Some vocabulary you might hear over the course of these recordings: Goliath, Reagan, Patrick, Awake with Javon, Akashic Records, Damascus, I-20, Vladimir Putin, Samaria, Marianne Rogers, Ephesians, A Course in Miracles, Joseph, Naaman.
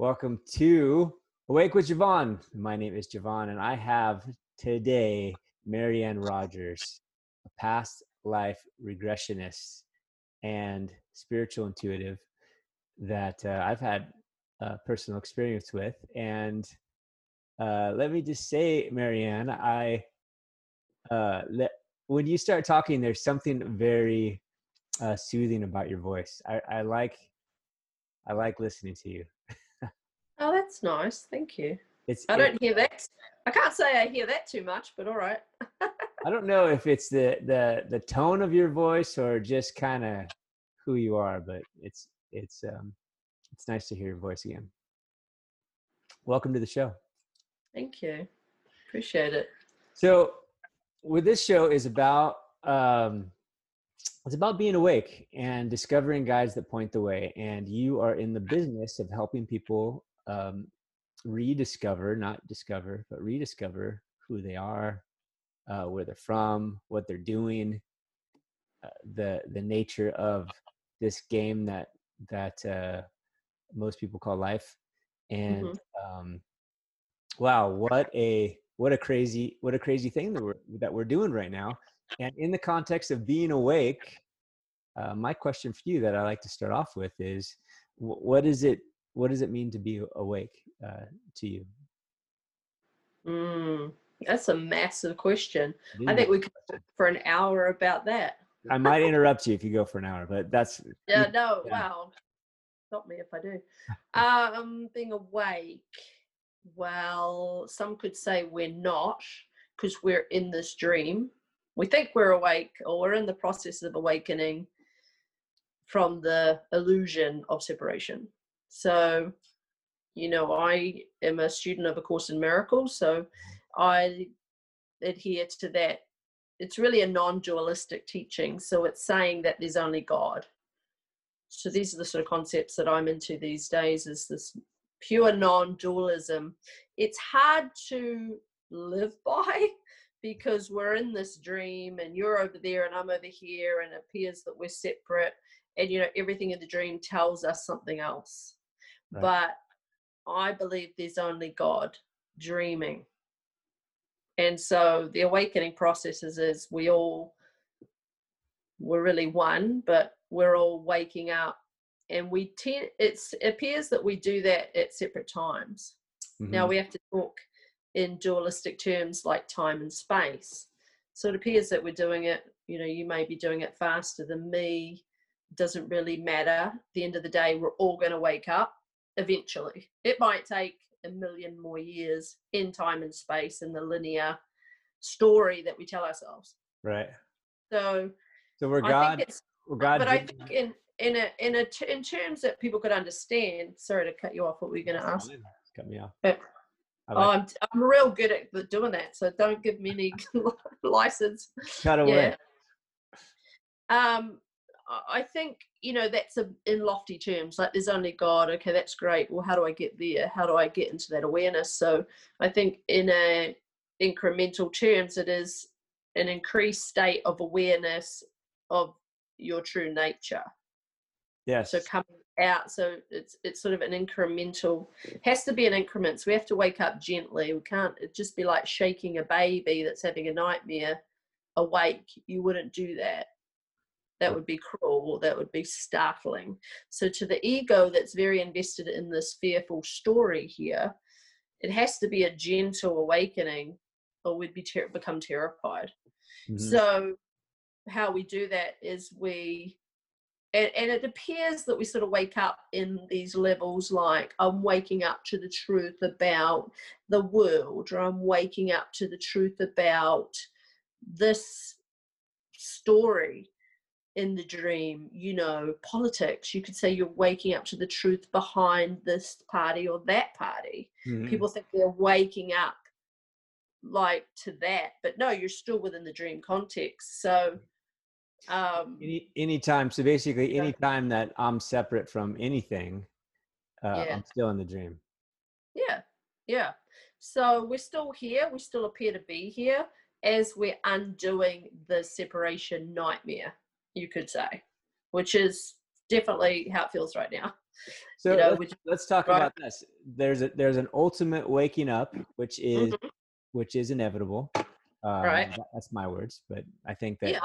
Welcome to Awake with Javon. My name is Javon, and I have today Marianne Rogers, a past life regressionist and spiritual intuitive that I've had personal experience with. And let me just say, Marianne, when you start talking, there's something very soothing about your voice. I like listening to you. Oh, that's nice. Thank you. I don't hear that. I can't say I hear that too much, but all right. I don't know if it's the tone of your voice or just kind of who you are, but it's nice to hear your voice again. Welcome to the show. Thank you. Appreciate it. So, what this show is about, it's about being awake and discovering guides that point the way. And you are in the business of helping people rediscover, not discover, but rediscover who they are, where they're from, what they're doing, the nature of this game that most people call life. And wow, what a crazy thing that we're doing right now. And in the context of being awake, my question for you that I like to start off with is, what does it mean to be awake to you? That's a massive question. I think we could talk for an hour about that. I might interrupt you if you go for an hour, but that's... Yeah, no, yeah. Wow. Stop me if I do. Being awake, well, some could say we're not, because we're in this dream. We think we're awake, or we're in the process of awakening from the illusion of separation. So, you know, I am a student of A Course in Miracles, so I adhere to that. It's really a non-dualistic teaching, so it's saying that there's only God. So these are the sort of concepts that I'm into these days, is this pure non-dualism. It's hard to live by, because we're in this dream and you're over there and I'm over here, and it appears that we're separate, and you know, everything in the dream tells us something else, right. But I believe there's only God dreaming. And so the awakening process is we're really one, but we're all waking up, and it appears that we do that at separate times. Now we have to talk in dualistic terms like time and space. So it appears that we're doing it, you know, you may be doing it faster than me, doesn't really matter. At the end of the day, we're all going to wake up eventually. It might take a million more years in time and space in the linear story that we tell ourselves. Right. So we're God. We're God. But I think in terms that people could understand, sorry to cut you off, what were you going to ask? Cut me off. But, I'm real good at doing that, so don't give me any license. Cut away. Yeah. I think, you know, that's in lofty terms, like there's only God. Okay, that's great. Well, how do I get there? How do I get into that awareness? So I think in incremental terms, it is an increased state of awareness of your true nature. Yes. So coming out, so it's sort of an incremental, has to be in increments. We have to wake up gently. We can't just be like shaking a baby that's having a nightmare awake. You wouldn't do that. That would be cruel. That would be startling. So to the ego that's very invested in this fearful story here, it has to be a gentle awakening, or we'd become terrified. So how we do that is and it appears that we sort of wake up in these levels, like I'm waking up to the truth about the world, or I'm waking up to the truth about this story in the dream, you know, politics. You could say you're waking up to the truth behind this party or that party. People think they're waking up like to that, but no, you're still within the dream context. So anytime that I'm separate from anything, I'm still in the dream. Yeah. So we're still here. We still appear to be here as we're undoing the separation nightmare, you could say, which is definitely how it feels right now. So let's talk about this. There's an ultimate waking up, which is inevitable. That's my words, but I think that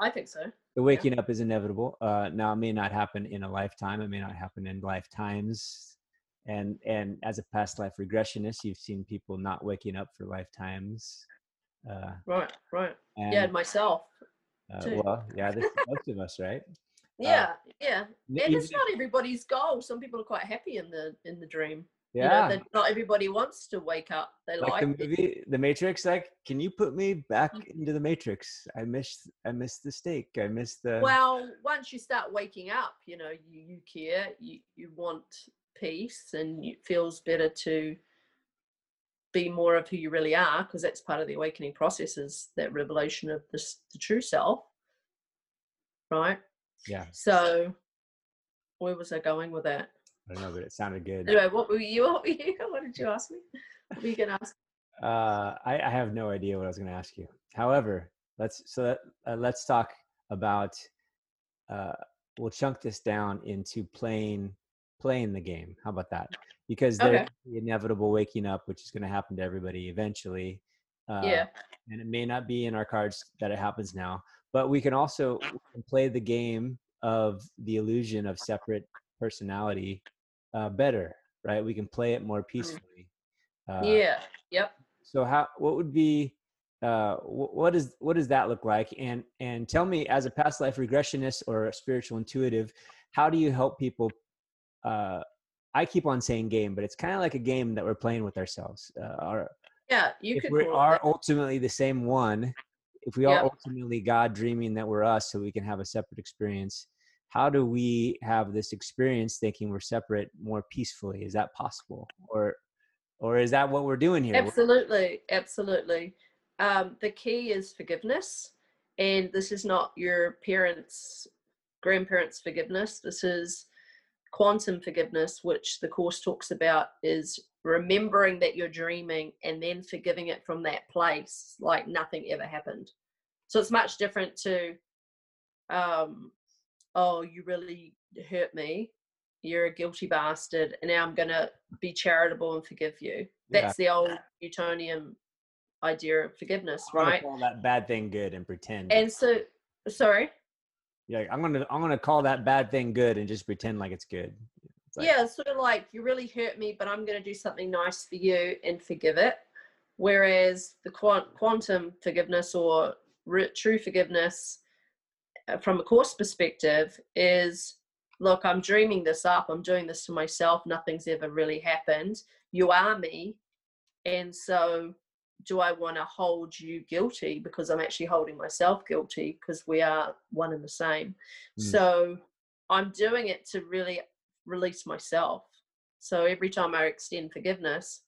I think so. The waking up is inevitable. Now, it may not happen in a lifetime. It may not happen in lifetimes. And as a past life regressionist, you've seen people not waking up for lifetimes. Right. And myself. That's most of us, right? Yeah. And it's not everybody's goal. Some people are quite happy in the dream. Yeah. You know, not everybody wants to wake up. They like the movie, The Matrix. Like, can you put me back into the Matrix? I miss the steak. I miss the. Well, once you start waking up, you know, you care. You want peace, and it feels better to be more of who you really are, because that's part of the awakening process, is that revelation of the true self, right? Yeah. So, where was I going with that? I don't know, but it sounded good. Anyway, what did you ask me? What were you going to ask? I have no idea what I was going to ask you. However, let's talk about. We'll chunk this down into playing the game. How about that? Because there's the inevitable waking up, which is going to happen to everybody eventually. And it may not be in our cards that it happens now, but we can also play the game of the illusion of separate personality better, right? We can play it more peacefully. So what does that look like? And tell me, as a past life regressionist or a spiritual intuitive, how do you help people? I keep on saying game, but it's kind of like a game that we're playing with ourselves. We are ultimately the same one. If we are ultimately God dreaming that we're us, so we can have a separate experience, how do we have this experience thinking we're separate more peacefully? Is that possible? Or is that what we're doing here? Absolutely. The key is forgiveness. And this is not your grandparents' forgiveness. This is quantum forgiveness, which the Course talks about, is remembering that you're dreaming and then forgiving it from that place, like nothing ever happened. So it's much different to, oh, you really hurt me, you're a guilty bastard, and now I'm going to be charitable and forgive you. That's the old Newtonian idea of forgiveness, right? Call that bad thing good and pretend. And so, sorry? Yeah, I'm gonna call that bad thing good and just pretend like it's good. It's like, it's sort of like, you really hurt me, but I'm gonna do something nice for you and forgive it. Whereas the quantum forgiveness, or true forgiveness, from a Course perspective, is, look, I'm dreaming this up. I'm doing this to myself. Nothing's ever really happened. You are me, and so do I want to hold you guilty, because I'm actually holding myself guilty, because we are one and the same. So I'm doing it to really release myself. So every time I extend forgiveness,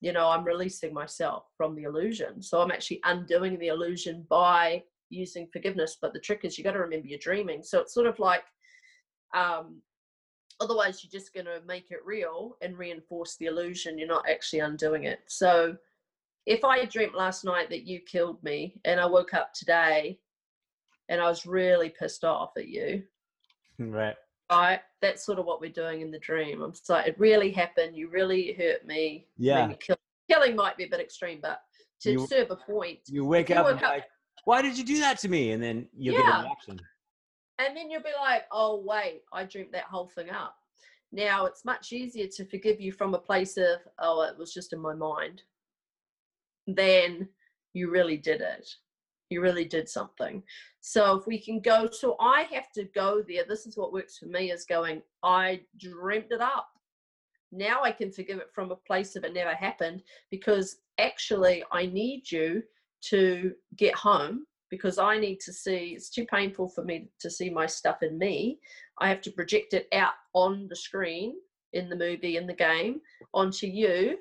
you know, I'm releasing myself from the illusion. So I'm actually undoing the illusion by using forgiveness. But the trick is, you got to remember you're dreaming. So it's sort of like, otherwise you're just going to make it real and reinforce the illusion. You're not actually undoing it. So, if I dreamt last night that you killed me, and I woke up today and I was really pissed off at you. Right. That's sort of what we're doing in the dream. I'm just like, it really happened. You really hurt me. Yeah. Killing might be a bit extreme, but to serve a point. You wake up and like, why did you do that to me? And then you'll get an action. And then you'll be like, oh, wait, I dreamt that whole thing up. Now, it's much easier to forgive you from a place of, oh, it was just in my mind, then you really did it. You really did something. So if we can go, so I have to go there. This is what works for me, is going, I dreamt it up. Now I can forgive it from a place of it never happened, because actually I need you to get home, because I need to see, it's too painful for me to see my stuff in me. I have to project it out on the screen, in the movie, in the game, onto you,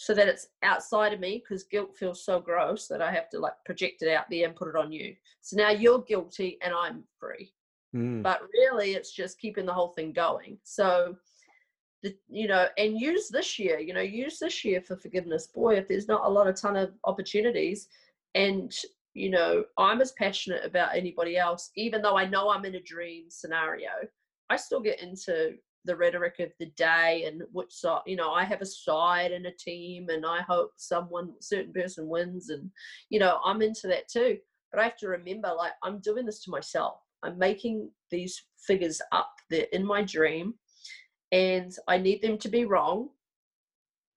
so that it's outside of me, because guilt feels so gross that I have to like project it out there and put it on you. So now you're guilty and I'm free. But really it's just keeping the whole thing going. So, and use this year for forgiveness. Boy, if there's not a ton of opportunities, and, you know, I'm as passionate about anybody else, even though I know I'm in a dream scenario, I still get into the rhetoric of the day and which side, you know, I have a side and a team and I hope someone, certain person wins, and, you know, I'm into that too. But I have to remember, like, I'm doing this to myself. I'm making these figures up. They're in my dream and I need them to be wrong.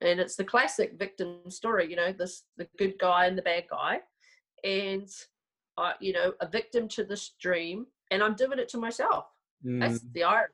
And it's the classic victim story, you know, this, the good guy and the bad guy. And, you know, a victim to this dream, and I'm doing it to myself. That's the irony.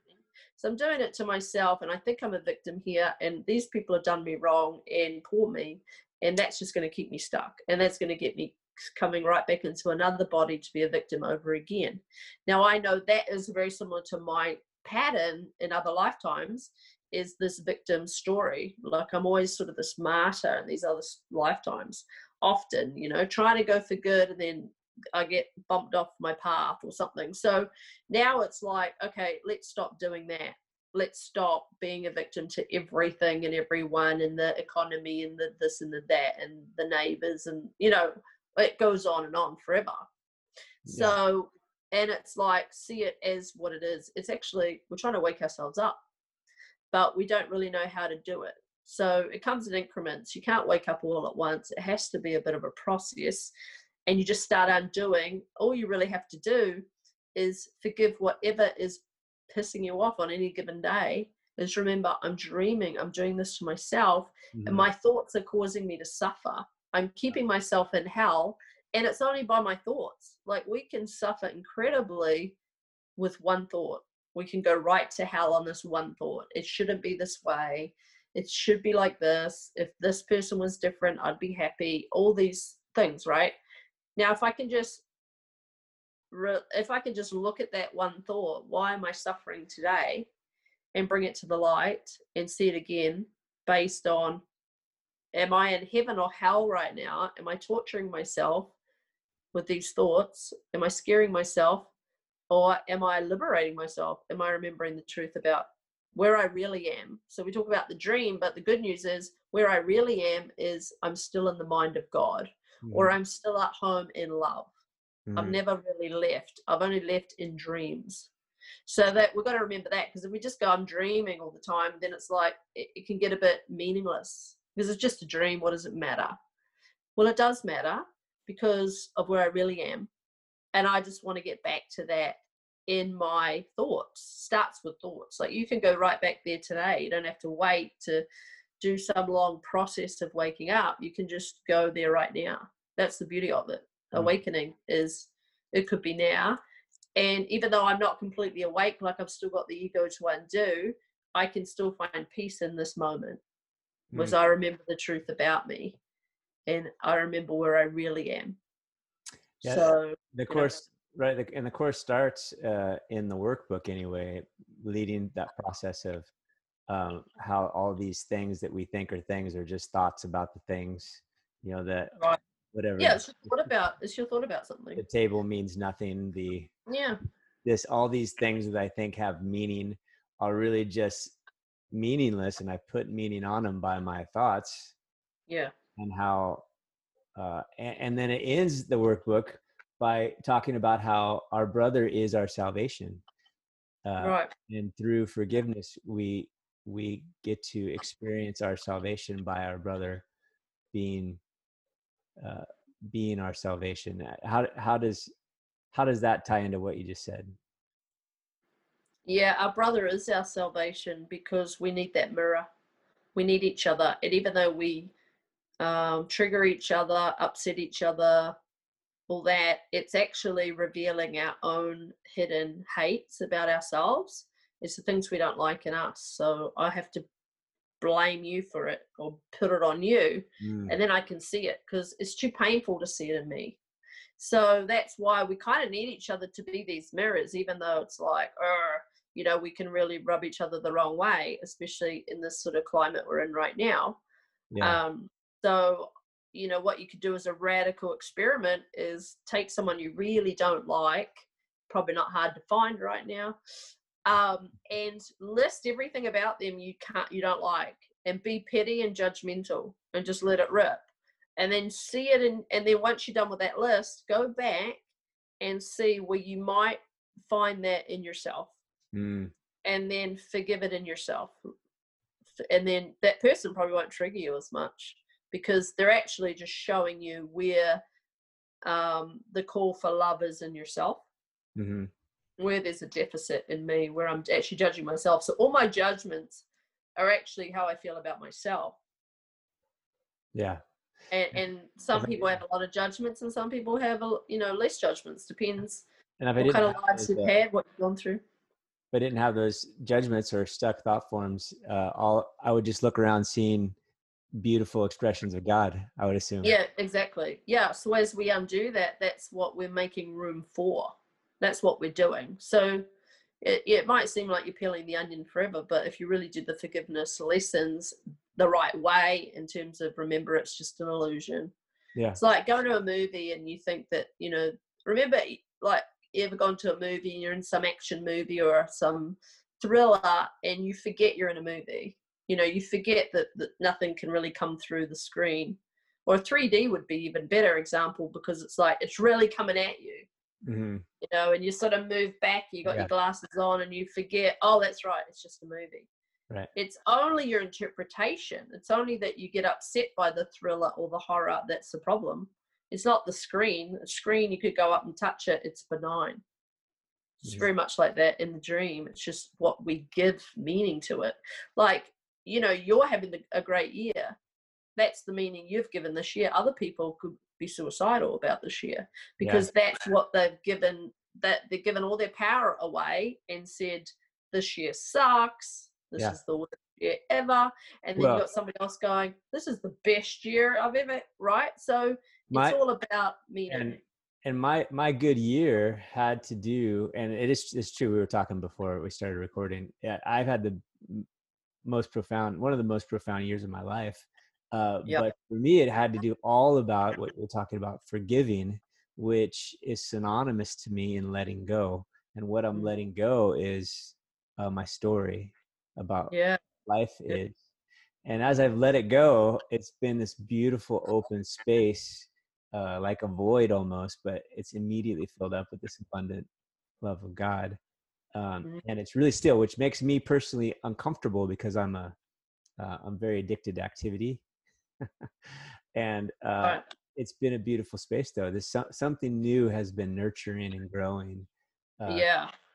So I'm doing it to myself and I think I'm a victim here and these people have done me wrong and poor me, and that's just going to keep me stuck, and that's going to get me coming right back into another body to be a victim over again. Now, I know that is very similar to my pattern in other lifetimes, is this victim story. Like, I'm always sort of this martyr in these other lifetimes, often, you know, trying to go for good, and then I get bumped off my path or something. So now it's like, okay, let's stop doing that. Let's stop being a victim to everything and everyone, and the economy and the this and the that and the neighbors, and, you know, it goes on and on forever. Yeah. So, and it's like, see it as what it is. It's actually, we're trying to wake ourselves up, but we don't really know how to do it. So it comes in increments. You can't wake up all at once. It has to be a bit of a process. And you just start undoing. All you really have to do is forgive whatever is pissing you off on any given day. Is remember, I'm dreaming, I'm doing this to myself, and my thoughts are causing me to suffer. I'm keeping myself in hell, and it's only by my thoughts. Like, we can suffer incredibly with one thought. We can go right to hell on this one thought. It shouldn't be this way. It should be like this. If this person was different, I'd be happy. All these things, right? Now, if I can just look at that one thought, why am I suffering today, and bring it to the light and see it again based on, am I in heaven or hell right now? Am I torturing myself with these thoughts? Am I scaring myself, or am I liberating myself? Am I remembering the truth about where I really am? So we talk about the dream, but the good news is where I really am is I'm still in the mind of God. Or I'm still at home in love. I've never really left. I've only left in dreams. So that we've got to remember that, because if we just go, I'm dreaming all the time, then it's like it can get a bit meaningless, because it's just a dream. What does it matter? Well, it does matter, because of where I really am. And I just want to get back to that in my thoughts. Starts with thoughts. Like, you can go right back there today. You don't have to wait to do some long process of waking up. You can just go there right now. That's the beauty of it. Awakening is, it could be now. And even though I'm not completely awake, like, I've still got the ego to undo, I can still find peace in this moment, because I remember the truth about me and I remember where I really am. Yeah, so the course, right. And the course starts in the workbook anyway, leading that process of, how all these things that we think are things are just thoughts about the things, you know, that whatever. Yeah, it's your thought about something. The table means nothing. All these things that I think have meaning are really just meaningless, and I put meaning on them by my thoughts. Yeah. And how, and then it ends the workbook by talking about how our brother is our salvation. And through forgiveness, we get to experience our salvation by our brother being our salvation. How does that tie into what you just said? Yeah, our brother is our salvation, because we need that mirror. We need each other. And even though we trigger each other, upset each other, all that, it's actually revealing our own hidden hates about ourselves. It's the things we don't like in us. So I have to blame you for it, or put it on you. And then I can see it, because it's too painful to see it in me. So that's why we kind of need each other to be these mirrors, even though it's like, you know, we can really rub each other the wrong way, especially in this sort of climate we're in right now. Yeah. So, you know, what you could do as a radical experiment is take someone you really don't like, probably not hard to find right now, and list everything about them you don't like, and be petty and judgmental and just let it rip. And then see it, and then once you're done with that list, go back and see where you might find that in yourself. and then forgive it in yourself. And then that person probably won't trigger you as much, because they're actually just showing you where the call for love is in yourself, mm-hmm. where there's a deficit in me, where I'm actually judging myself. So all my judgments are actually how I feel about myself. Yeah. And some people have a lot of judgments, and some people have, you know, less judgments. Depends on what kind of lives you've had, what you've gone through. If I didn't have those judgments or stuck thought forms, I would just look around seeing beautiful expressions of God, I would assume. Yeah, exactly. Yeah. So as we undo that, that's what we're making room for. That's what we're doing. So it might seem like you're peeling the onion forever, but if you really did the forgiveness lessons the right way, in terms of, remember, it's just an illusion. Yeah. It's like going to a movie and you think that, you know, remember, like, you ever gone to a movie and you're in some action movie or some thriller and you forget you're in a movie. You know, you forget that nothing can really come through the screen. Or 3D would be even better example, because it's like, it's really coming at you, mm-hmm. you know, and you sort of move back, you got your glasses on and you forget, oh, that's right, it's just a movie. Right. It's only your interpretation. It's only that you get upset by the thriller or the horror. That's the problem. It's not the screen. The screen, you could go up and touch it. It's benign. It's very much like that in the dream. It's just what we give meaning to it. Like, you know, you're having a great year. That's the meaning you've given this year. Other people could be suicidal about this year, because that's what they've given, that they've given all their power away and said, this year sucks. This is the worst year ever. And then you've got somebody else going, this is the best year I've ever, right? So it's all about meaning. And my good year had to do, and it's true, we were talking before we started recording. Yeah, I've had one of the most profound years of my life. But for me, it had to do all about what you're talking about, forgiving, which is synonymous to me in letting go. And what I'm letting go is my story about life is. And as I've let it go, it's been this beautiful open space, like a void almost, but it's immediately filled up with this abundant love of God. And it's really still, which makes me personally uncomfortable, because I'm very addicted to activity. And it's been a beautiful space, though. There's something new has been nurturing and growing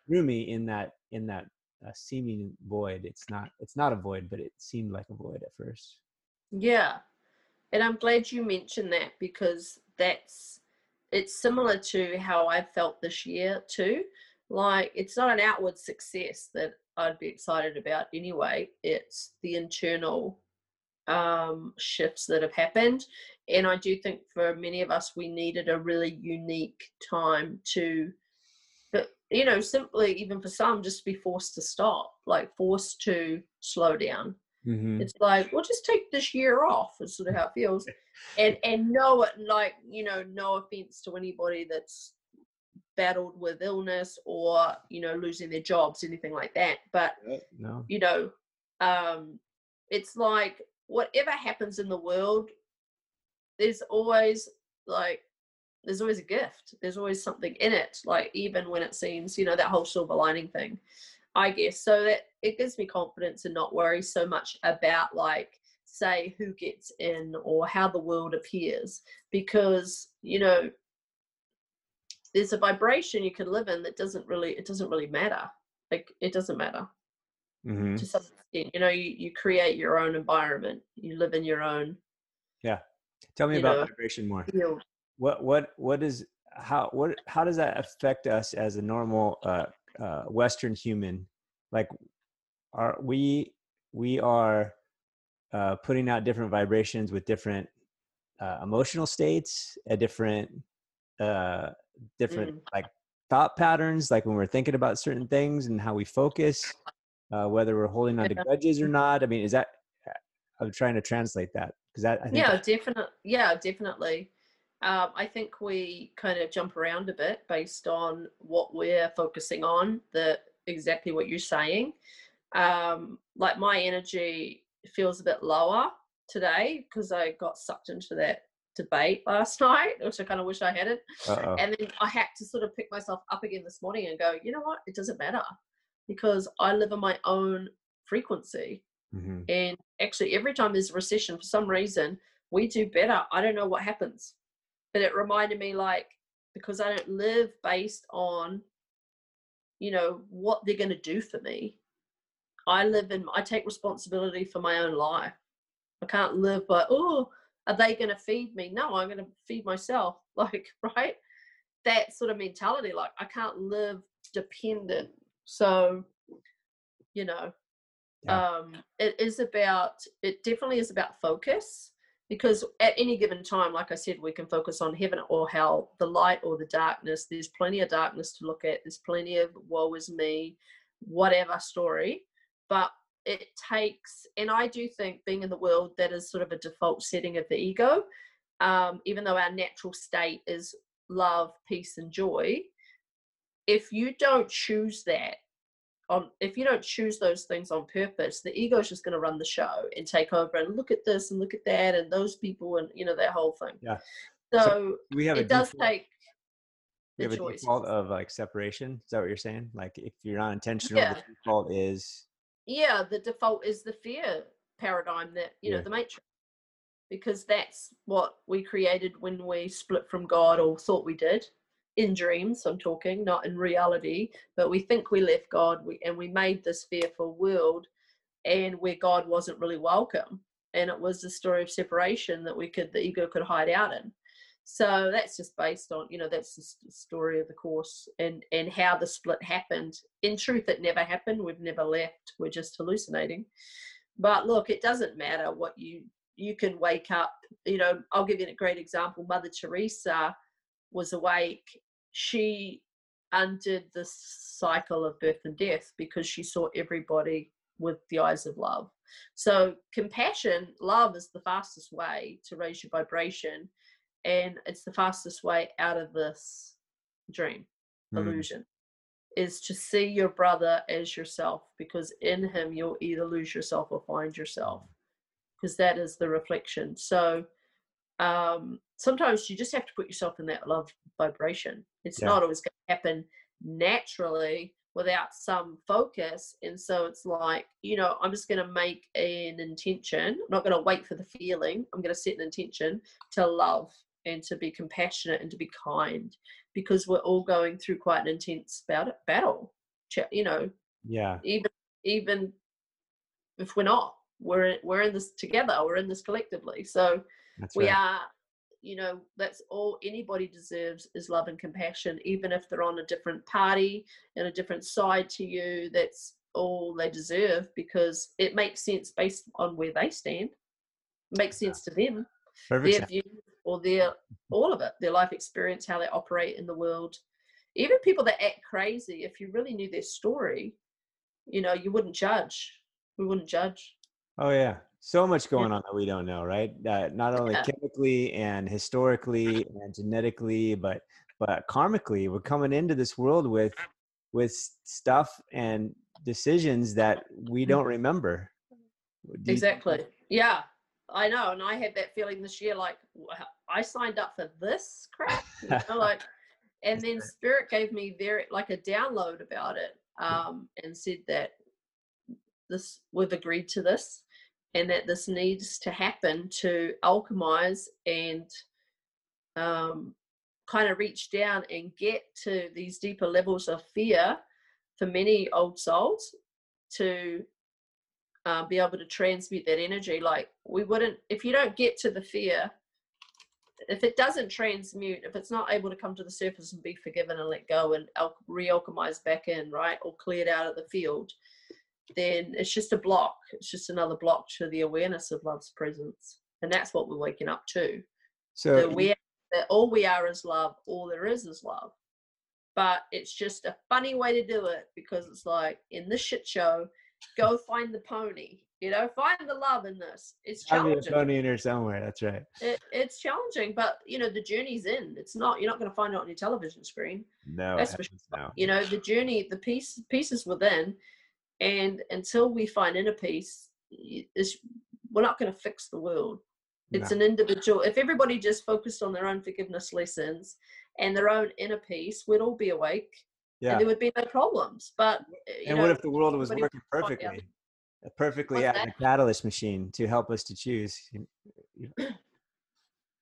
through me in that seeming void. It's not a void, but it seemed like a void at first. Yeah. And I'm glad you mentioned that, because it's similar to how I felt this year too. Like, it's not an outward success that I'd be excited about anyway. It's the internal shifts that have happened. And I do think for many of us, we needed a really unique time to, you know, simply, even for some, just be forced to stop, like forced to slow down. Mm-hmm. It's like, we'll just take this year off, is sort of how it feels. And know it, like, you know, no offense to anybody that's battled with illness or, you know, losing their jobs, anything like that. But, you know, it's like, whatever happens in the world, there's always a gift. There's always something in it. Like, even when it seems, you know, that whole silver lining thing, I guess. So that it gives me confidence and not worry so much about, like, say, who gets in or how the world appears, because, you know, there's a vibration you can live in that doesn't really matter. Like, it doesn't matter to some extent. You know, you create your own environment. You live in your own. Yeah. Tell me about vibration more. Field. How does that affect us as a normal Western human? Like, are we are putting out different vibrations with different emotional states, a different like thought patterns, like when we're thinking about certain things and how we focus, whether we're holding on to grudges or not. I mean, is that? I'm trying to translate that, because that. I think definitely. I think we kind of jump around a bit based on what we're focusing on, exactly what you're saying. Like, my energy feels a bit lower today because I got sucked into that debate last night, which I kind of wish I hadn't. And then I had to sort of pick myself up again this morning and go, you know what? It doesn't matter. because I live in my own frequency. Mm-hmm. And actually every time there's a recession, for some reason, we do better. I don't know what happens. But it reminded me, like, because I don't live based on, you know, what they're going to do for me. I take responsibility for my own life. I can't live by, oh, are they going to feed me? No, I'm going to feed myself. Like, right? That sort of mentality. Like, I can't live dependent. So, you know, yeah. It definitely is about focus. Because at any given time, like I said, we can focus on heaven or hell, the light or the darkness. There's plenty of darkness to look at. There's plenty of woe is me, whatever story. But it takes, and I do think being in the world, that is sort of a default setting of the ego, even though our natural state is love, peace, and joy. If you don't choose that, if you don't choose those things on purpose, the ego is just going to run the show and take over and look at this and look at that and those people and, you know, that whole thing. Yeah. So we have a default of like separation. Is that what you're saying? Like if you're not intentional, yeah. The default is. Yeah. The default is the fear paradigm that, you know, the matrix, because that's what we created when we split from God, or thought we did. In dreams, I'm talking, not in reality, but we think we left God, and we made this fearful world, and where God wasn't really welcome, and it was the story of separation that the ego could hide out in. So that's just based on, you know, that's the story of the Course and how the split happened. In truth, it never happened. We've never left. We're just hallucinating. But look, it doesn't matter what you can wake up. You know, I'll give you a great example. Mother Teresa was awake. She undid the cycle of birth and death because she saw everybody with the eyes of love. So compassion, love is the fastest way to raise your vibration, and it's the fastest way out of this dream illusion, is to see your brother as yourself, because in him you'll either lose yourself or find yourself, because that is the reflection. So sometimes you just have to put yourself in that love vibration. It's not always going to happen naturally without some focus. And so it's like, you know, I'm just going to make an intention. I'm not going to wait for the feeling. I'm going to set an intention to love and to be compassionate and to be kind, because we're all going through quite an intense battle, you know. Yeah. Even if we're not, we're in this together. We're in this collectively. So that's we right. are, you know, that's all anybody deserves is love and compassion, even if they're on a different party and a different side to you. That's all they deserve, because it makes sense based on where they stand. It makes sense to them, their view, or all of it, their life experience, how they operate in the world. Even people that act crazy, if you really knew their story, you know, you wouldn't judge. We wouldn't judge. Oh, yeah. So much going on that we don't know, right? Not only chemically and historically and genetically, but karmically, we're coming into this world with stuff and decisions that we don't remember. Exactly. Yeah, I know. And I had that feeling this year, like, wow, I signed up for this crap. You know, like, and then Spirit gave me a download about it, and said that we've agreed to this. And that this needs to happen to alchemize and kind of reach down and get to these deeper levels of fear for many old souls to be able to transmute that energy. Like, we wouldn't, if you don't get to the fear, if it doesn't transmute, if it's not able to come to the surface and be forgiven and let go and re-alchemize back in, right, or cleared out of the field, then it's just a block. It's just another block to the awareness of love's presence. And that's what we're waking up to. So that all we are is love. All there is love. But it's just a funny way to do it, because it's like, in this shit show, go find the pony. You know, find the love in this. It's challenging. Find a pony in here somewhere. That's right. It's challenging, but, you know, the journey's in. It's not, you're not going to find it on your television screen. No. That's for sure. No. You know, the journey, the pieces within. And until we find inner peace, we're not going to fix the world. It's an individual. If everybody just focused on their own forgiveness lessons and their own inner peace, we'd all be awake. and there would be no problems. But what if the world was working perfectly, out of a catalyst machine to help us to choose? You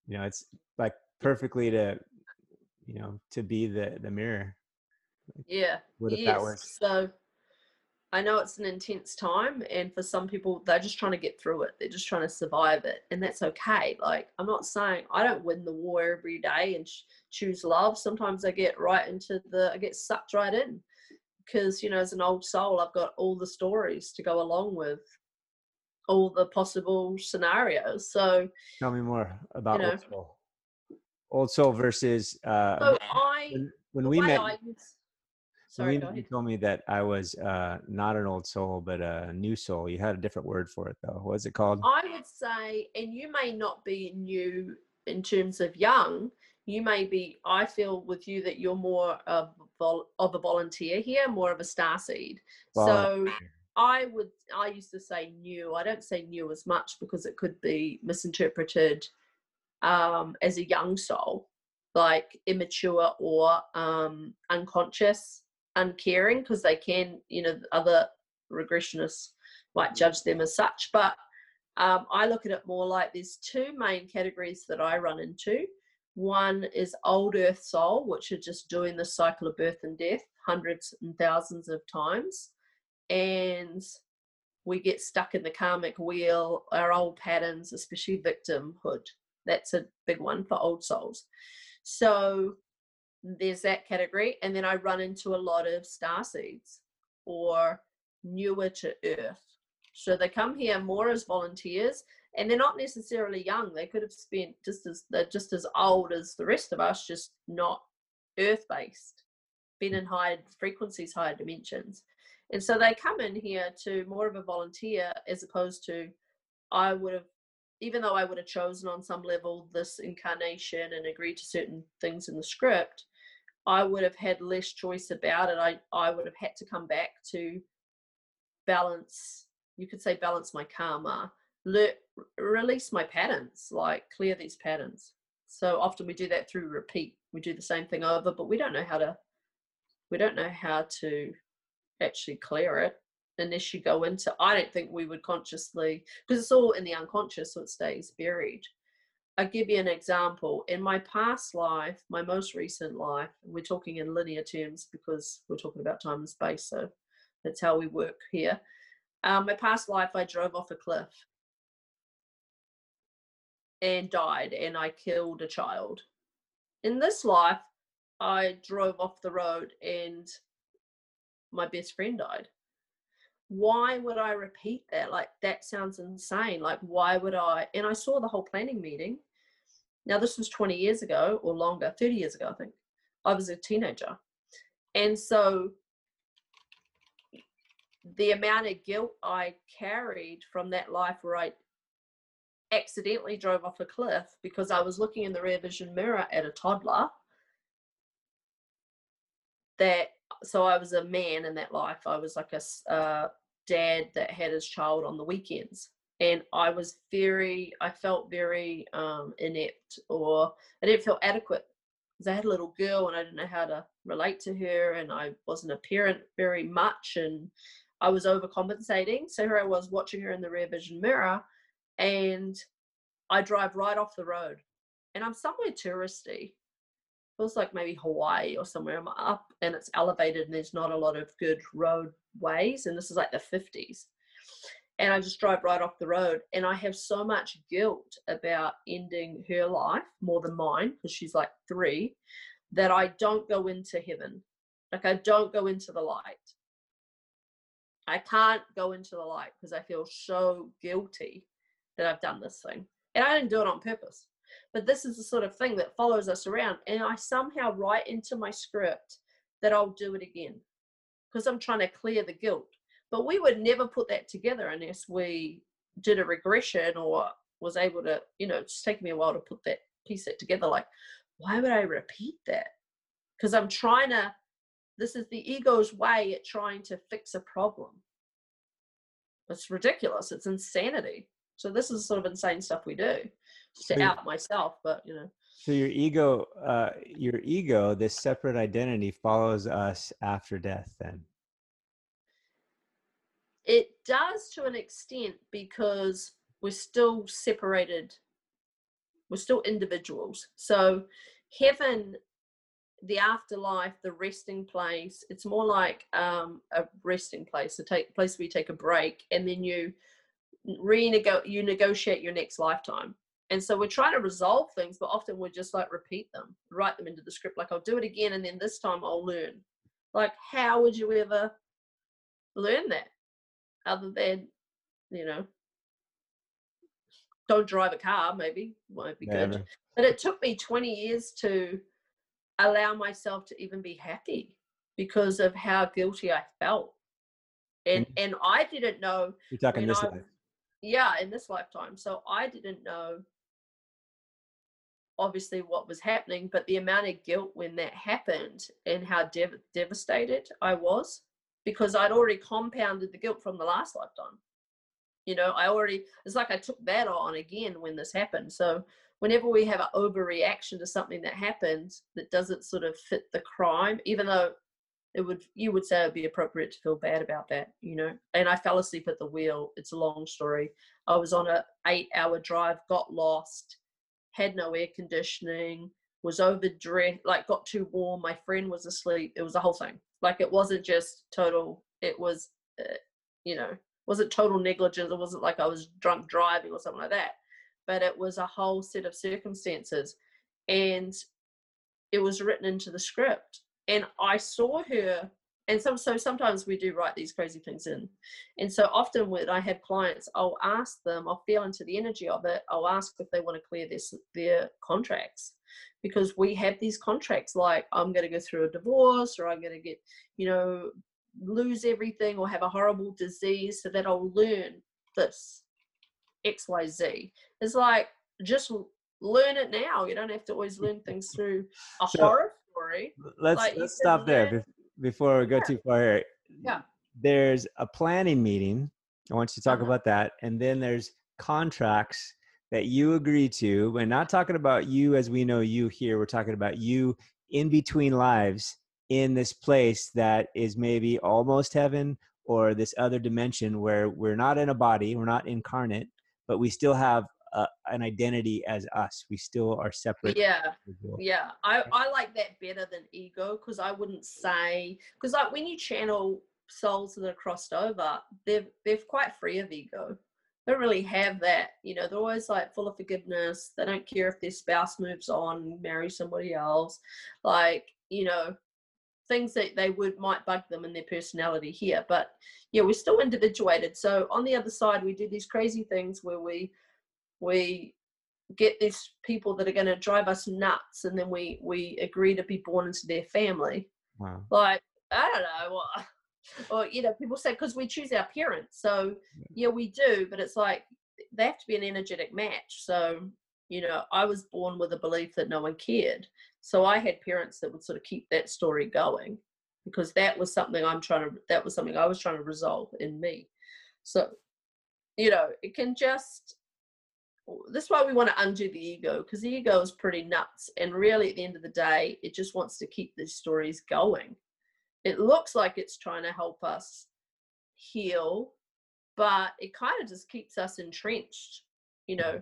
know, it's like perfectly to, you know, to be the mirror. Yeah. What if that was? So I know it's an intense time, and for some people, they're just trying to get through it. They're just trying to survive it, and that's okay. Like, I'm not saying I don't win the war every day and choose love. Sometimes I get right into I get sucked right in because, you know, as an old soul, I've got all the stories to go along with all the possible scenarios. So tell me more about old soul. Old soul versus so when we met. You told me that I was not an old soul, but a new soul. You had a different word for it, though. What's it called? I would say, and you may not be new in terms of young. You may be, I feel with you that you're more of a volunteer here, more of a starseed. So I used to say new. I don't say new as much because it could be misinterpreted as a young soul, like immature or unconscious, uncaring, because they can, you know, other regressionists might judge them as such. But I look at it more like there's two main categories that I run into. One is old earth soul, which are just doing the cycle of birth and death hundreds and thousands of times, and we get stuck in the karmic wheel, our old patterns, especially victimhood. That's a big one for old souls. So there's that category, and then I run into a lot of starseeds or newer to earth. So they come here more as volunteers, and they're not necessarily young. They could have spent they're just as old as the rest of us, just not earth-based, been in higher frequencies, higher dimensions. And so they come in here to more of a volunteer, as opposed to even though I would have chosen on some level this incarnation and agreed to certain things in the script, I would have had less choice about it. I would have had to come back to balance, you could say balance my karma, release my patterns, like clear these patterns. So often we do that through repeat. We do the same thing over, but we don't know how to actually clear it. Unless you go into, I don't think we would consciously, because it's all in the unconscious, so it stays buried. I'll give you an example. In my past life, my most recent life, we're talking in linear terms because we're talking about time and space, so that's how we work here. My past life, I drove off a cliff and died, and I killed a child. In this life, I drove off the road and my best friend died. Why would I repeat that? Like, that sounds insane. Like, why would I? And I saw the whole planning meeting. Now, this was 20 years ago or longer, 30 years ago, I think. I was a teenager. And so the amount of guilt I carried from that life where I accidentally drove off a cliff because I was looking in the rear vision mirror at a toddler, so I was a man in that life. I was like a dad that had his child on the weekends, and I felt very inept, or I didn't feel adequate because I had a little girl and I didn't know how to relate to her, and I wasn't a parent very much, and I was overcompensating. So here I was watching her in the rear vision mirror, and I drive right off the road, and I'm somewhere touristy. It was like maybe Hawaii or somewhere. I'm up and it's elevated and there's not a lot of good roadways, and this is like the 50s, and I just drive right off the road, and I have so much guilt about ending her life more than mine, because she's like 3, that I don't go into heaven. Like, I don't go into the light. I can't go into the light because I feel so guilty that I've done this thing, and I didn't do it on purpose. But this is the sort of thing that follows us around. And I somehow write into my script that I'll do it again because I'm trying to clear the guilt. But we would never put that together unless we did a regression or was able to, you know, it's taken me a while to piece it together. Like, why would I repeat that? Because I'm trying to, this is the ego's way at trying to fix a problem. It's ridiculous. It's insanity. So this is sort of insane stuff we do, just to out myself, but you know. So your ego, this separate identity, follows us after death then? It does to an extent, because we're still separated. We're still individuals. So heaven, the afterlife, the resting place, it's more like a resting place, a place where you take a break, and then you negotiate your next lifetime. And so we're trying to resolve things, but often we're just like repeat them, write them into the script, like I'll do it again, and then this time I'll learn. Like, how would you ever learn that? Other than, you know, don't drive a car, maybe, won't be good. Never. But it took me 20 years to allow myself to even be happy because of how guilty I felt. And and I didn't know. You're talking this life. Yeah, in this lifetime. So I didn't know, obviously, what was happening, but the amount of guilt when that happened and how devastated I was, because I'd already compounded the guilt from the last lifetime. You know, it's like I took that on again when this happened. So whenever we have an overreaction to something that happens that doesn't sort of fit the crime, even though you would say it'd be appropriate to feel bad about that, you know. And I fell asleep at the wheel. It's a long story. I was on an 8-hour drive, got lost, had no air conditioning, was overdressed, like got too warm. My friend was asleep. It was the whole thing. Like, it wasn't just total. It was, you know, wasn't total negligence. It wasn't like I was drunk driving or something like that. But it was a whole set of circumstances, and it was written into the script. And I saw her, and so sometimes we do write these crazy things in. And so often when I have clients, I'll ask them, I'll feel into the energy of it, I'll ask if they want to clear their contracts. Because we have these contracts, like, I'm going to go through a divorce, or I'm going to get, you know, lose everything, or have a horrible disease, so that I'll learn this, X, Y, Z. It's like, just learn it now. You don't have to always learn things through a horror. Let's stop there before we go too far here. Yeah. There's a planning meeting. I want you to talk about that. And then there's contracts that you agree to. We're not talking about you as we know you here. We're talking about you in between lives in this place that is maybe almost heaven, or this other dimension where we're not in a body, we're not incarnate, but we still have an identity as us. We still are separate. Yeah. I like that better than ego, because I wouldn't say, because like when you channel souls that are crossed over, they're quite free of ego. They don't really have that, you know. They're always like full of forgiveness. They don't care if their spouse moves on, marry somebody else, like, you know, things that they might bug them in their personality here. But yeah, we're still individuated. So on the other side, we do these crazy things where we get these people that are going to drive us nuts, and then we agree to be born into their family. Wow. Like, I don't know. Or, you know, people say, because we choose our parents. So, yeah, we do. But it's like, they have to be an energetic match. So, you know, I was born with a belief that no one cared. So I had parents that would sort of keep that story going, because that was something I was trying to resolve in me. So, you know, it can just... That's why we want to undo the ego, because the ego is pretty nuts, and really at the end of the day it just wants to keep these stories going. It looks like it's trying to help us heal, but it kind of just keeps us entrenched, you know.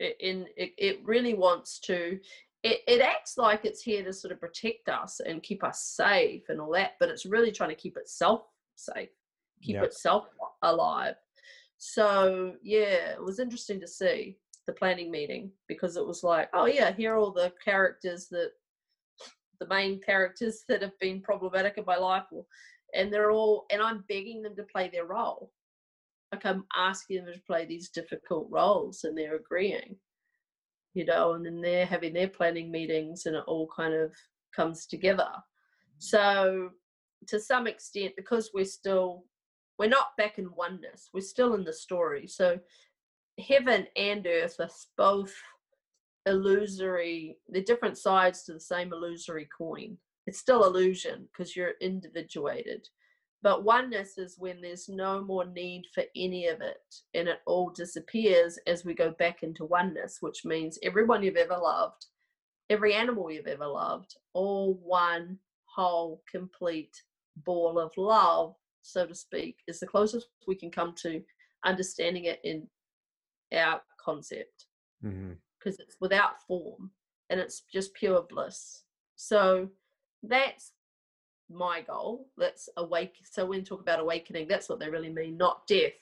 It really wants to, it acts like it's here to sort of protect us and keep us safe and all that, but it's really trying to keep itself safe, itself alive. So yeah, it was interesting to see the planning meeting, because it was like, oh yeah, here are all the characters the main characters that have been problematic in my life, and they're all, and I'm begging them to play their role. Like, I'm asking them to play these difficult roles, and they're agreeing, you know, and then they're having their planning meetings, and it all kind of comes together. So to some extent, because we're not back in oneness. We're still in the story. So heaven and earth are both illusory. They're different sides to the same illusory coin. It's still illusion, because you're individuated. But oneness is when there's no more need for any of it, and it all disappears as we go back into oneness, which means everyone you've ever loved, every animal you've ever loved, all one whole complete ball of love, so to speak, is the closest we can come to understanding it in our concept, because it's without form and it's just pure bliss. So that's my goal. That's awake. So when we talk about awakening, that's what they really mean. Not death,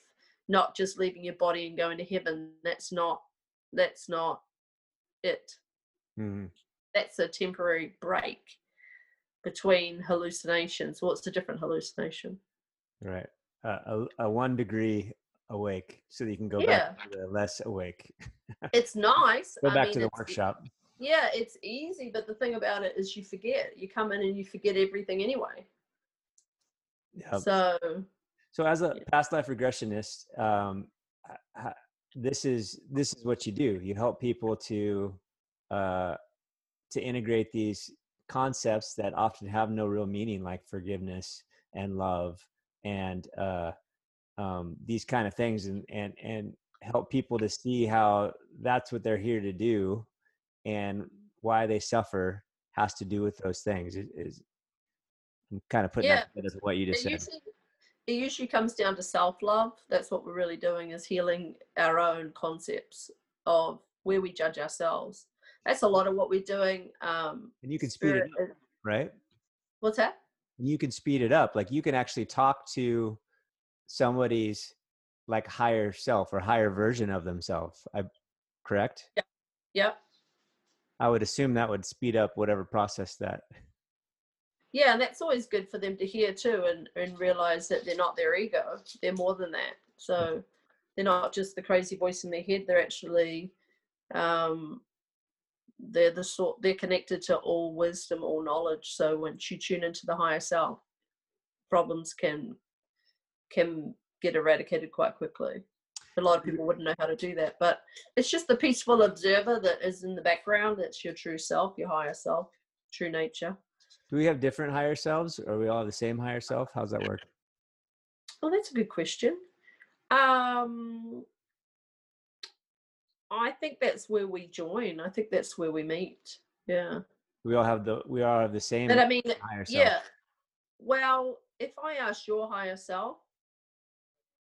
not just leaving your body and going to heaven. That's not it. That's a temporary break between hallucinations. Well, it's a different hallucination, right? A 1 degree awake, so that you can go back to the less awake. It's nice. Go back to the workshop. Yeah, it's easy, but the thing about it is you forget. You come in and you forget everything anyway. Yep. So as a past life regressionist, this is what you do. You help people to integrate these concepts that often have no real meaning, like forgiveness and love and these kind of things, and help people to see how that's what they're here to do, and why they suffer has to do with those things. I'm kind of putting that as what you just said. It usually comes down to self-love. That's what we're really doing, is healing our own concepts of where we judge ourselves. That's a lot of what we're doing. And you can speed it up, right? What's that? You can speed it up. Like, you can actually talk to somebody's like higher self or higher version of themselves. Correct? Yeah. Yep. I would assume that would speed up whatever process that. Yeah, and that's always good for them to hear too, and realize that they're not their ego. They're more than that. So they're not just the crazy voice in their head. They're actually, they're connected to all wisdom, all knowledge. So once you tune into the higher self, problems can get eradicated quite quickly. A lot of people wouldn't know how to do that, but it's just the peaceful observer that is in the background. That's your true self, your higher self, true nature. Do we have different higher selves, or are we all the same higher self? How's that work? Well, that's a good question. I think that's where we join. I think that's where we meet. Yeah. We all have the same. But I mean, higher self. Yeah. Well, if I ask your higher self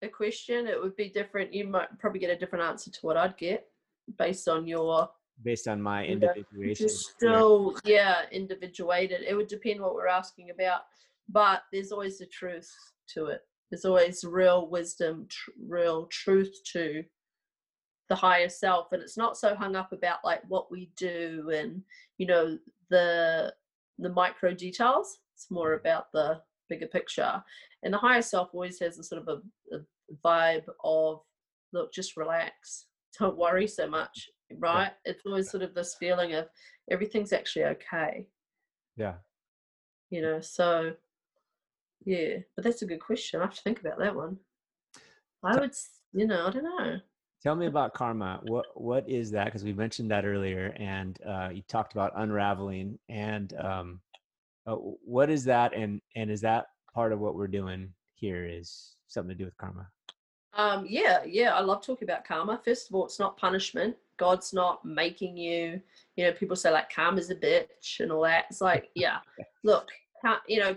a question, it would be different. You might probably get a different answer to what I'd get based on my individuation. You're still, individuated. It would depend what we're asking about, but there's always the truth to it. There's always real wisdom, real truth to the higher self, and it's not so hung up about like what we do and the micro details. It's more about the bigger picture, and the higher self always has a sort of a vibe of, look, just relax, don't worry so much, right? It's always sort of this feeling of everything's actually okay. But that's a good question. I have to think about that one. I don't know. Tell me about karma. What is that? Because we mentioned that earlier, and you talked about unraveling, and what is that, and is that part of what we're doing here, is something to do with karma? I love talking about karma. First of all, it's not punishment. God's not making you, people say like karma's a bitch and all that. It's like, look,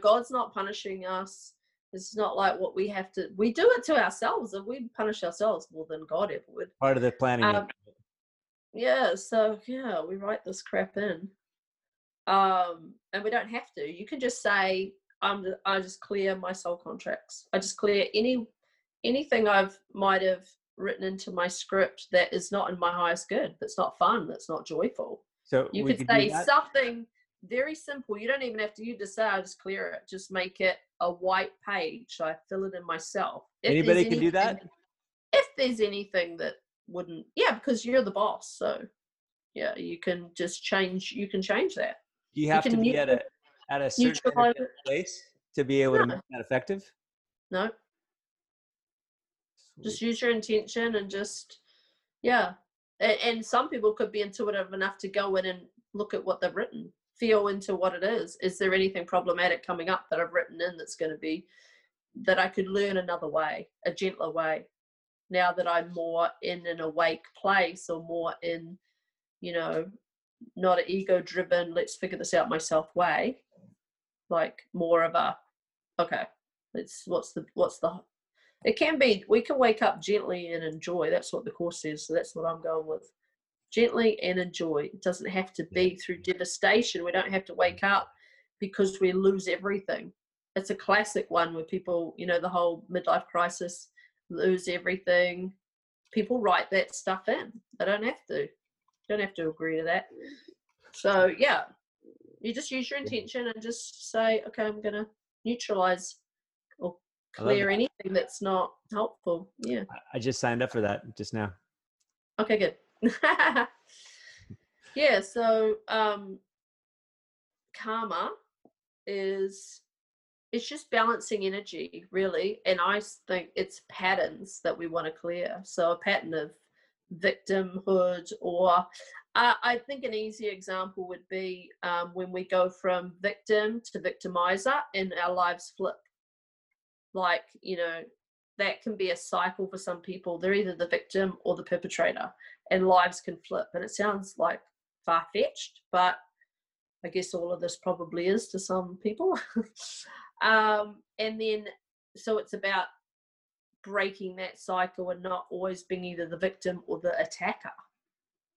God's not punishing us. It's not like what we do it to ourselves, and we punish ourselves more than God ever would. Part of the planning. We write this crap in. And we don't have to. You can just say, I just clear my soul contracts. I just clear anything I might have written into my script that is not in my highest good, that's not fun, that's not joyful. So you could say something very simple. You don't even have to. You just say, I just clear it. Just make it a white page. I fill it in myself. Anybody can do that? If there's anything that wouldn't, because you're the boss. So you can just change. You can change that. You have to be at a certain place to be able to make that effective? No. Sweet. Just use your intention and just, And some people could be intuitive enough to go in and look at what they've written, feel into what it is. Is there anything problematic coming up that I've written in that's going to be that I could learn another way, a gentler way, now that I'm more in an awake place, or more in, you know, not an ego-driven, let's figure this out myself way, like more of a, okay, let's, it can be, we can wake up gently and enjoy. That's what the Course says. So that's what I'm going with. Gently and enjoy. It doesn't have to be through devastation. We don't have to wake up because we lose everything. It's a classic one where people, you know, the whole midlife crisis, lose everything. People write that stuff in. They don't have to. You don't have to agree to that. So, yeah, you just use your intention and just say, okay, I'm going to neutralize or clear anything that's not helpful. Yeah. I just signed up for that just now. Okay, good. Yeah, so karma is... it's just balancing energy, really. And I think it's patterns that we want to clear. So a pattern of victimhood, or I think an easy example would be when we go from victim to victimizer and our lives flip. Like, you know, that can be a cycle for some people. They're either the victim or the perpetrator, and lives can flip. And it sounds like far-fetched, but I guess all of this probably is to some people. And then, so it's about breaking that cycle and not always being either the victim or the attacker.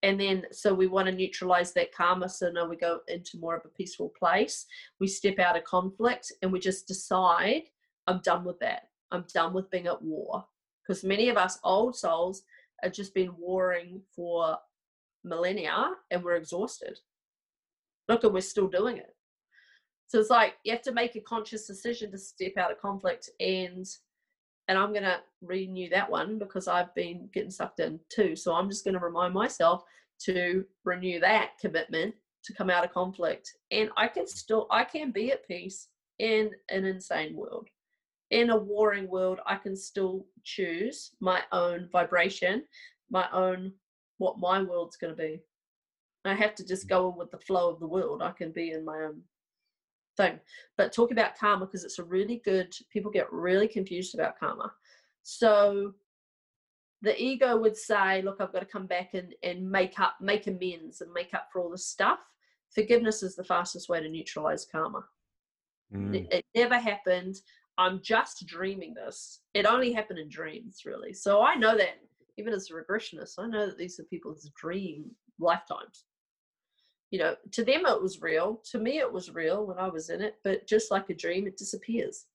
And then, so we want to neutralize that karma. So now we go into more of a peaceful place. We step out of conflict and we just decide, I'm done with that. I'm done with being at war. Because many of us old souls have just been warring for millennia and we're exhausted. Look, and we're still doing it. So it's like you have to make a conscious decision to step out of conflict, and I'm going to renew that one because I've been getting sucked in too. So I'm just going to remind myself to renew that commitment to come out of conflict. And I can be at peace in an insane world. In a warring world, I can still choose my own vibration, my own, what my world's going to be. I have to just go with the flow of the world. I can be in my own thing. But talk about karma, because it's a really good, people get really confused about karma. So the ego would say, look, I've got to come back and make amends and make up for all this stuff. Forgiveness is the fastest way to neutralize karma. It never happened. I'm just dreaming this. It only happened in dreams, really. So I know that, even as a regressionist, I know that these are people's dream lifetimes. You know, to them it was real. To me it was real when I was in it. But just like a dream, it disappears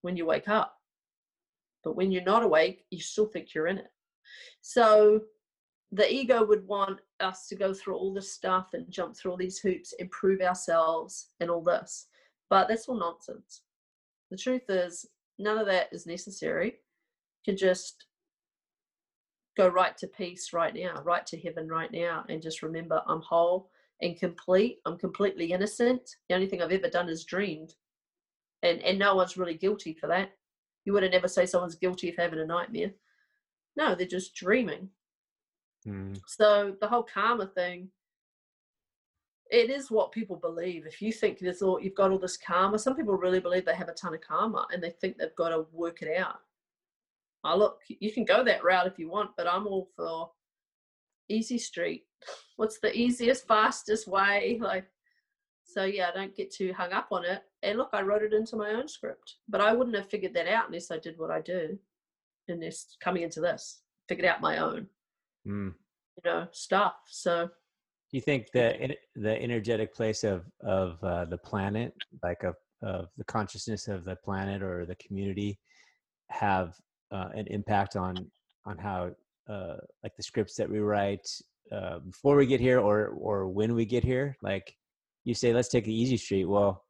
when you wake up. But when you're not awake, you still think you're in it. So the ego would want us to go through all this stuff and jump through all these hoops and prove ourselves and all this. But that's all nonsense. The truth is, none of that is necessary. You can just go right to peace right now, right to heaven right now, and just remember, I'm whole and complete. I'm completely innocent. The only thing I've ever done is dreamed. And no one's really guilty for that. You would have never say someone's guilty of having a nightmare. No, they're just dreaming. So the whole karma thing, it is what people believe. If you think you've got all this karma, some people really believe they have a ton of karma and they think they've got to work it out. Oh, look, you can go that route if you want, but I'm all for easy street. What's the easiest, fastest way? Like, so yeah, I don't get too hung up on it. And look, I wrote it into my own script, but I wouldn't have figured that out unless I did what I do, unless coming into this, figured out my own, you know, stuff. So, do you think the energetic place of the planet, like of the consciousness of the planet or the community, have an impact on how like the scripts that we write before we get here or when we get here? Like you say, let's take the easy street. Well,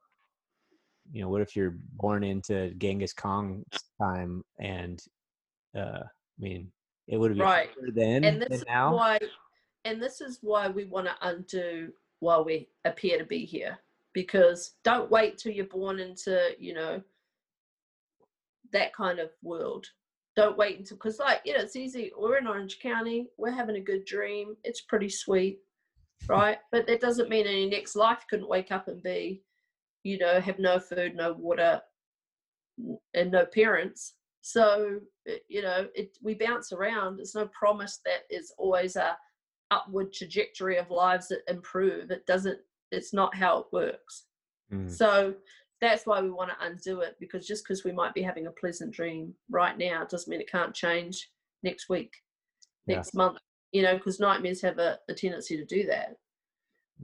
you know, what if you're born into Genghis Khan's time? And I mean, it would have been right then and this is now. This is why we want to undo while we appear to be here, because don't wait till you're born into, you know, that kind of world. Don't wait until, because, like, you know, it's easy. We're in Orange County. We're having a good dream. It's pretty sweet, right? But that doesn't mean in your next life you couldn't wake up and be, you know, have no food, no water, and no parents. So, you know, we bounce around. It's no promise that it's always a upward trajectory of lives that improve. It doesn't, it's not how it works. Mm. So that's why we want to undo it, because just because we might be having a pleasant dream right now doesn't mean it can't change next week, next month, you know, because nightmares have a tendency to do that.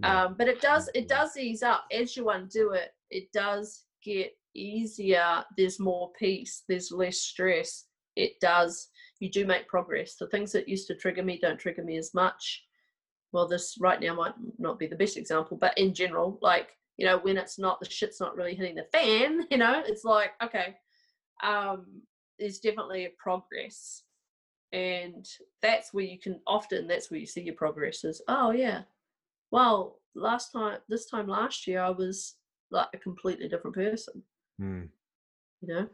Yeah. But it does ease up. As you undo it, it does get easier. There's more peace, there's less stress. It does, you do make progress. The things that used to trigger me don't trigger me as much. Well, this right now might not be the best example, but in general, like, you know, when it's not, the shit's not really hitting the fan, you know, it's like, okay, there's definitely a progress. And that's where you can often, that's where you see your progress is, oh yeah, well, this time last year I was like a completely different person. Mm. You know,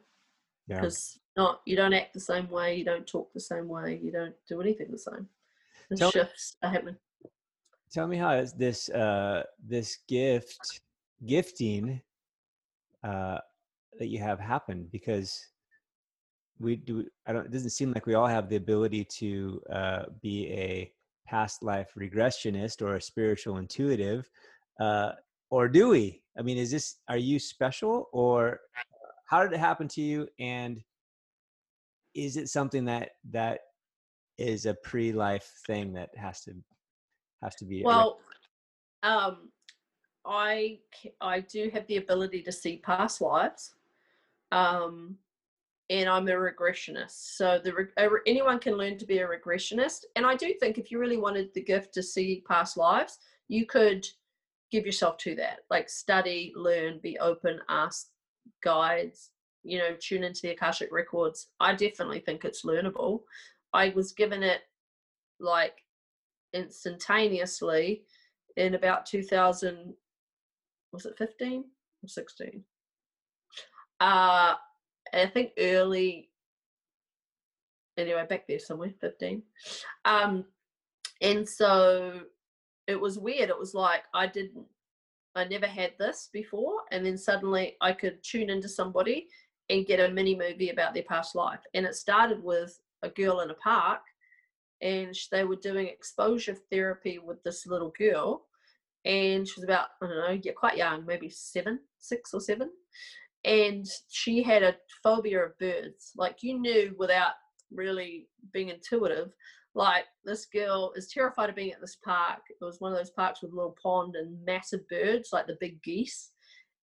because you don't act the same way, you don't talk the same way, you don't do anything the same. The shifts are happening. Tell me how this this gifting that you have happened, because it doesn't seem like we all have the ability to be a past life regressionist or a spiritual intuitive, or do we? I mean, are you special, or how did it happen to you? And is it something that is a pre-life thing that has to be? Well, I do have the ability to see past lives, and I'm a regressionist. So anyone can learn to be a regressionist. And I do think if you really wanted the gift to see past lives, you could give yourself to that. Like, study, learn, be open, ask guides, you know, tune into the Akashic Records. I definitely think it's learnable. I was given it like instantaneously in about 2000, was it 15 or 16? I think early, anyway, back there somewhere, 15. And so it was weird. It was like, I never had this before. And then suddenly I could tune into somebody and get a mini movie about their past life. And it started with a girl in a park, and they were doing exposure therapy with this little girl. And she was about, I don't know, quite young, maybe 6 or 7. And she had a phobia of birds. Like, you knew without really being intuitive, like, this girl is terrified of being at this park. It was one of those parks with a little pond and massive birds, like the big geese.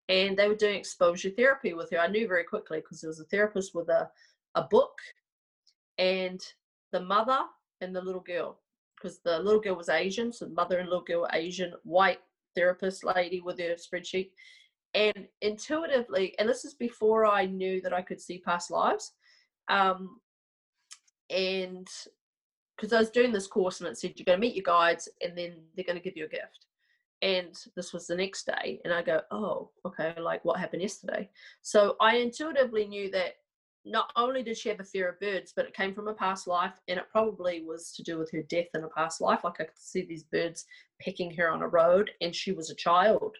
And they were doing exposure therapy with her. I knew very quickly because there was a therapist with a book, and the mother and the little girl, because the little girl was Asian. So the mother and little girl were Asian, white therapist lady with her spreadsheet. And intuitively, and this is before I knew that I could see past lives, and because I was doing this course and it said, you're going to meet your guides and then they're going to give you a gift. And this was the next day, and I go, oh, okay, like, what happened yesterday? So I intuitively knew that not only did she have a fear of birds, but it came from a past life, and it probably was to do with her death in a past life. Like, I could see these birds pecking her on a road, and she was a child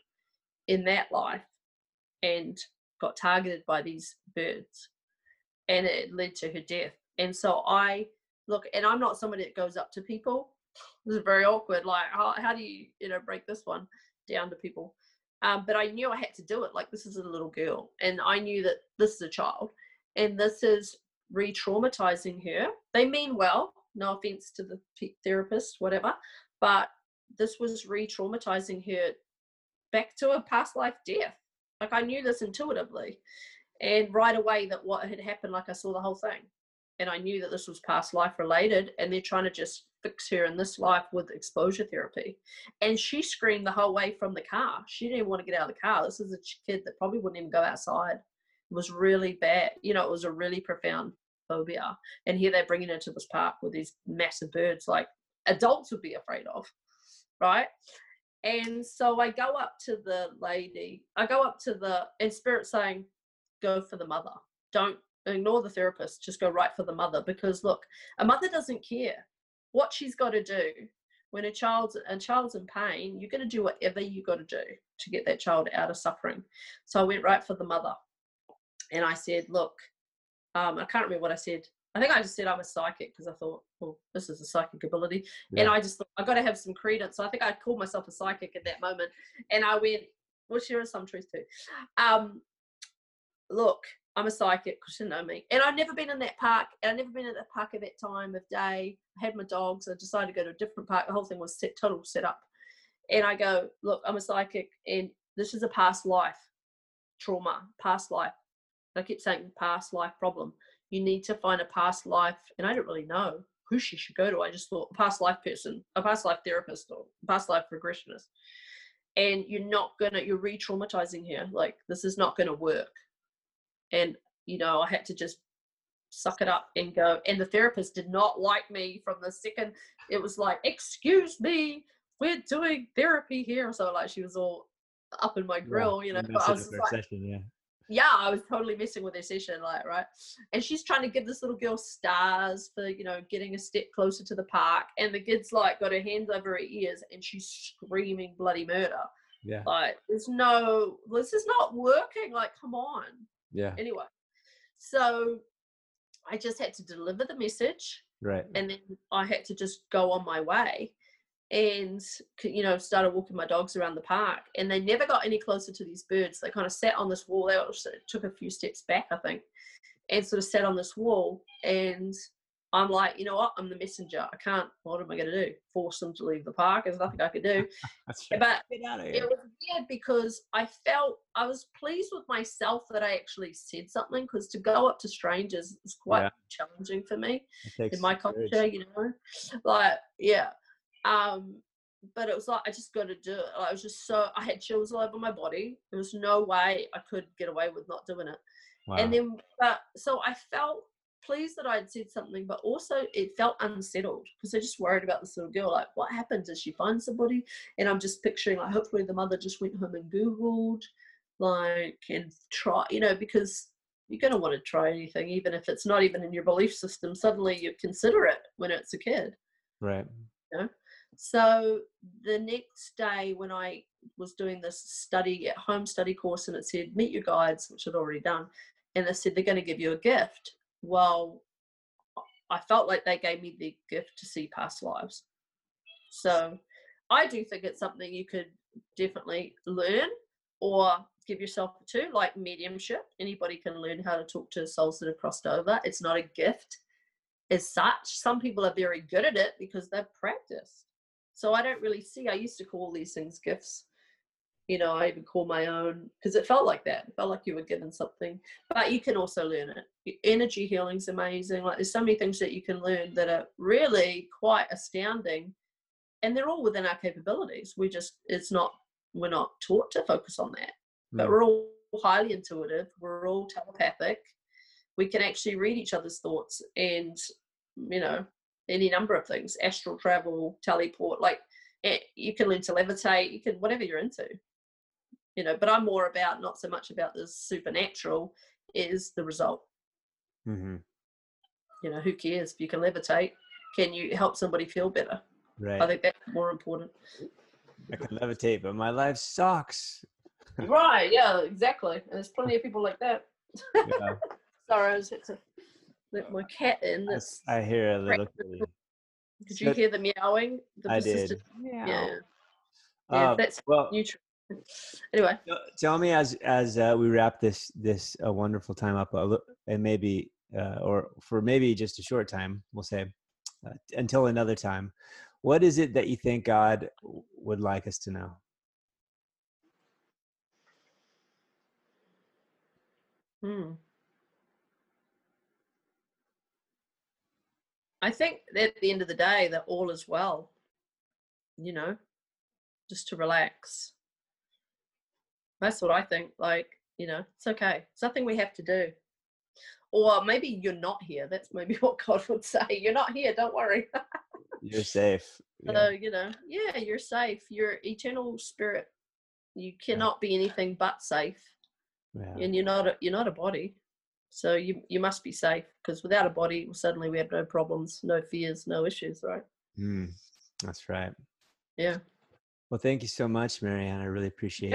in that life and got targeted by these birds, and it led to her death. And so I look, and I'm not somebody that goes up to people. This is very awkward, like, how do you, you know, break this one down to people? But I knew I had to do it. Like, this is a little girl, and I knew that this is a child, and this is re-traumatizing her. They mean well, no offense to the therapist, whatever, but this was re-traumatizing her back to a past life death. Like, I knew this intuitively, and right away that what had happened, like, I saw the whole thing, and I knew that this was past life related, and they're trying to just fix her in this life with exposure therapy. And she screamed the whole way from the car. She didn't even want to get out of the car. This is a kid that probably wouldn't even go outside. It was really bad. You know, it was a really profound phobia. And here they're bringing her to this park with these massive birds, like, adults would be afraid of, right? And so I go up to the lady, and Spirit's saying, go for the mother. Don't ignore the therapist, just go right for the mother. Because look, a mother doesn't care what she's got to do. When a child's in pain, you're going to do whatever you got to do to get that child out of suffering. So I went right for the mother. And I said, look, I can't remember what I said. I think I just said I'm a psychic because I thought, well, this is a psychic ability. Yeah. And I just thought, I've got to have some credence. So I think I called myself a psychic at that moment. And I went, which there is some truth to. Look, I'm a psychic because you know me. And I've never been in that park. And I've never been at the park at that time of day. I had my dogs. I decided to go to a different park. The whole thing was total set up. And I go, look, I'm a psychic. And this is a past life trauma, past life. And I kept saying past life problem. You need to find a past life, and I didn't really know who she should go to. I just thought a past life person, a past life therapist, or a past life regressionist. And you're re-traumatizing here. Like, this is not gonna work. And, you know, I had to just suck it up and go. And the therapist did not like me from the second. It was like, excuse me, we're doing therapy here. So like, she was all up in my grill, you know. But I was just like, yeah, I was totally messing with her session, like, right? And she's trying to give this little girl stars for, you know, getting a step closer to the park. And the kid's, like, got her hands over her ears and she's screaming bloody murder. Yeah. Like, there's no, this is not working. Like, come on. Yeah. Anyway, so I just had to deliver the message. Right. And then I had to just go on my way and, you know, started walking my dogs around the park, and they never got any closer to these birds. They kind of sat on this wall. They also took a few steps back, I think, and sort of sat on this wall. And I'm like, you know what? I'm the messenger. I can't, what am I going to do? Force them to leave the park. There's nothing I could do. But it was weird because I felt, I was pleased with myself that I actually said something, because to go up to strangers is quite challenging for me in my culture, you know, like, yeah. But it was like, I just got to do it. I was just so, I had chills all over my body. There was no way I could get away with not doing it. Wow. And then, so I felt pleased that I'd said something, but also it felt unsettled because I just worried about this little girl. Like, what happened? Does she find somebody? And I'm just picturing, like, hopefully the mother just went home and Googled, like, and try, you know, because you're going to want to try anything, even if it's not even in your belief system. Suddenly you consider it when it's a kid. Right. You know? So the next day when I was doing this study at home study course, and it said, meet your guides, which I'd already done. And they said, they're going to give you a gift. Well, I felt like they gave me the gift to see past lives. So I do think it's something you could definitely learn or give yourself to, like mediumship. Anybody can learn how to talk to souls that have crossed over. It's not a gift as such. Some people are very good at it because they've practiced. So I don't really see, I used to call these things gifts, you know, I even call my own, because it felt like that. It felt like you were given something, but you can also learn it. Energy healing's amazing. Like, there's so many things that you can learn that are really quite astounding, and they're all within our capabilities. We just, it's not, we're not taught to focus on that, but we're all highly intuitive. We're all telepathic. We can actually read each other's thoughts and, you know, any number of things, astral travel, teleport, like you can learn to levitate, you can, whatever you're into, you know. But I'm more about, not so much about the supernatural, is the result. Mm-hmm. You know, who cares if you can levitate? Can you help somebody feel better? Right. I think that's more important. I can levitate, but my life sucks. Right, yeah, exactly. And there's plenty of people like that. Yeah. Sorry, I was at let my cat in. That's, I hear a little kitty. Did you hear the meowing? I did. Meow. Yeah. That's neutral. Anyway. Tell me as we wrap this wonderful time up, and maybe, or for maybe just a short time, we'll say, until another time, what is it that you think God would like us to know? I think that at the end of the day, that all is well, you know, just to relax. That's what I think. Like, you know, it's okay. It's nothing we have to do. Or maybe you're not here. That's maybe what God would say. You're not here. Don't worry. You're safe. Yeah. So, you know, yeah, you're safe. You're eternal spirit. You cannot be anything but safe. Yeah. And you're not a body. So you must be safe, because without a body, suddenly we have no problems, no fears, no issues, right? That's right. Yeah. Well, thank you so much, Marianne. I really appreciate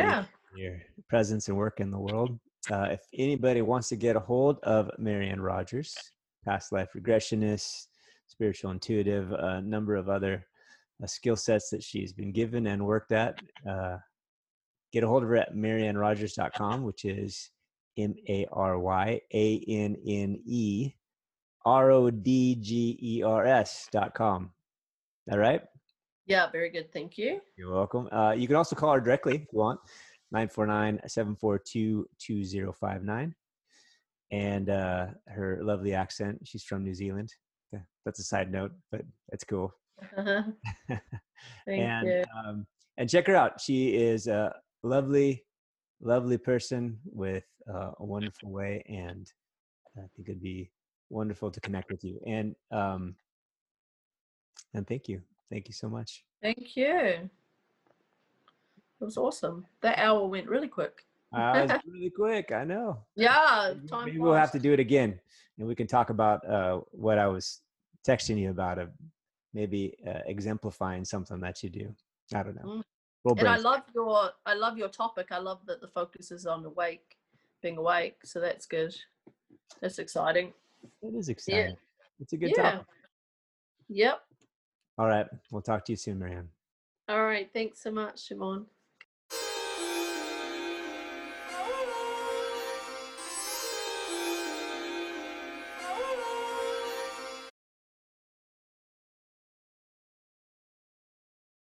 your presence and work in the world. If anybody wants to get a hold of Marianne Rogers, past life regressionist, spiritual intuitive, a number of other skill sets that she's been given and worked at, get a hold of her at MarianneRogers.com, which is MarianneRogers.com. All right. Yeah, very good. Thank you. You're welcome. You can also call her directly if you want, 949-742-2059. And her lovely accent. She's from New Zealand. That's a side note, but that's cool. Uh-huh. Thank you. And check her out. She is a lovely, lovely person with a wonderful way, and I think it'd be wonderful to connect with you. And thank you. Thank you so much. Thank you. It was awesome. That hour went really quick. It was really quick. I know. Yeah. Maybe we'll have to do it again, and we can talk about what I was texting you about, maybe exemplifying something that you do. I don't know. And I love your topic. I love that the focus is on being awake. So that's good. That's exciting. It is exciting. Yeah. It's a good topic. Yep. All right. We'll talk to you soon, Marianne. All right. Thanks so much, Javon.